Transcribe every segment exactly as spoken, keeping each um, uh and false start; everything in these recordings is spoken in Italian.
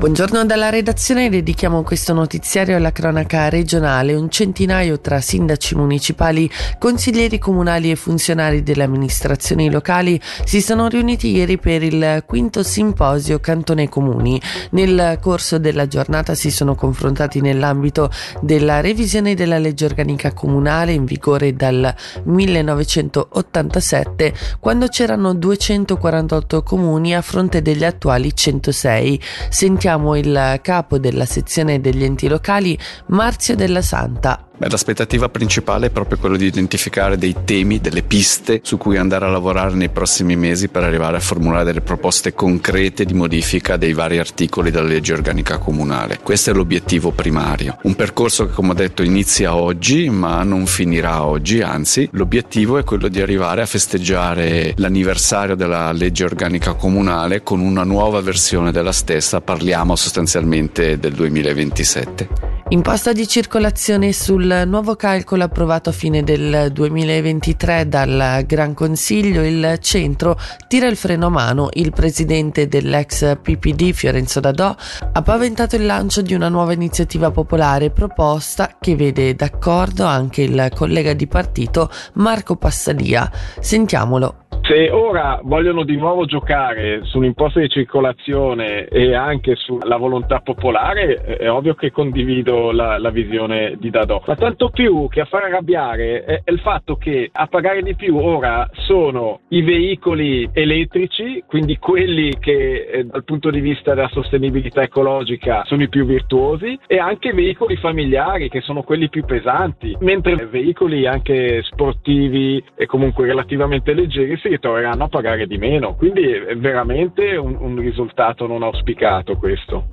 Buongiorno dalla redazione, dedichiamo questo notiziario alla cronaca regionale. Un centinaio tra sindaci municipali, consiglieri comunali e funzionari delle amministrazioni locali si sono riuniti ieri per il quinto simposio Cantone Comuni. Nel corso della giornata si sono confrontati nell'ambito della revisione della legge organica comunale in vigore dal millenovecentottantasette, quando c'erano duecentoquarantotto comuni a fronte degli attuali centosei. Sentiamo il capo della sezione degli enti locali, Marzia della Santa. L'aspettativa principale è proprio quello di identificare dei temi, delle piste su cui andare a lavorare nei prossimi mesi per arrivare a formulare delle proposte concrete di modifica dei vari articoli della legge organica comunale. Questo è l'obiettivo primario. Un percorso che, come ho detto, inizia oggi ma non finirà oggi, anzi l'obiettivo è quello di arrivare a festeggiare l'anniversario della legge organica comunale con una nuova versione della stessa. Parliamo sostanzialmente del duemilaventisette. Imposta di circolazione sul nuovo calcolo approvato a fine del duemilaventitré dal Gran Consiglio, il centro tira il freno a mano. Il presidente dell'ex P P D, Fiorenzo Dadò, ha paventato il lancio di una nuova iniziativa popolare, proposta che vede d'accordo anche il collega di partito Marco Passadia. Sentiamolo. Se ora vogliono di nuovo giocare sull'imposta di circolazione e anche sulla volontà popolare, è ovvio che condivido la, la visione di Dadò. Ma tanto più che a far arrabbiare è, è il fatto che a pagare di più ora sono i veicoli elettrici, quindi quelli che eh, dal punto di vista della sostenibilità ecologica sono i più virtuosi, e anche i veicoli familiari, che sono quelli più pesanti, mentre veicoli anche sportivi e comunque relativamente leggeri si torneranno a pagare di meno. Quindi è veramente un, un risultato non auspicato questo.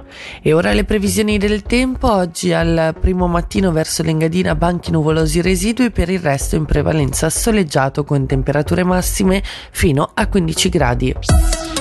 E ora le previsioni del tempo. Oggi al primo mattino verso l'Engadina banchi nuvolosi residui, per il resto in prevalenza soleggiato con temperature massime fino a quindici gradi.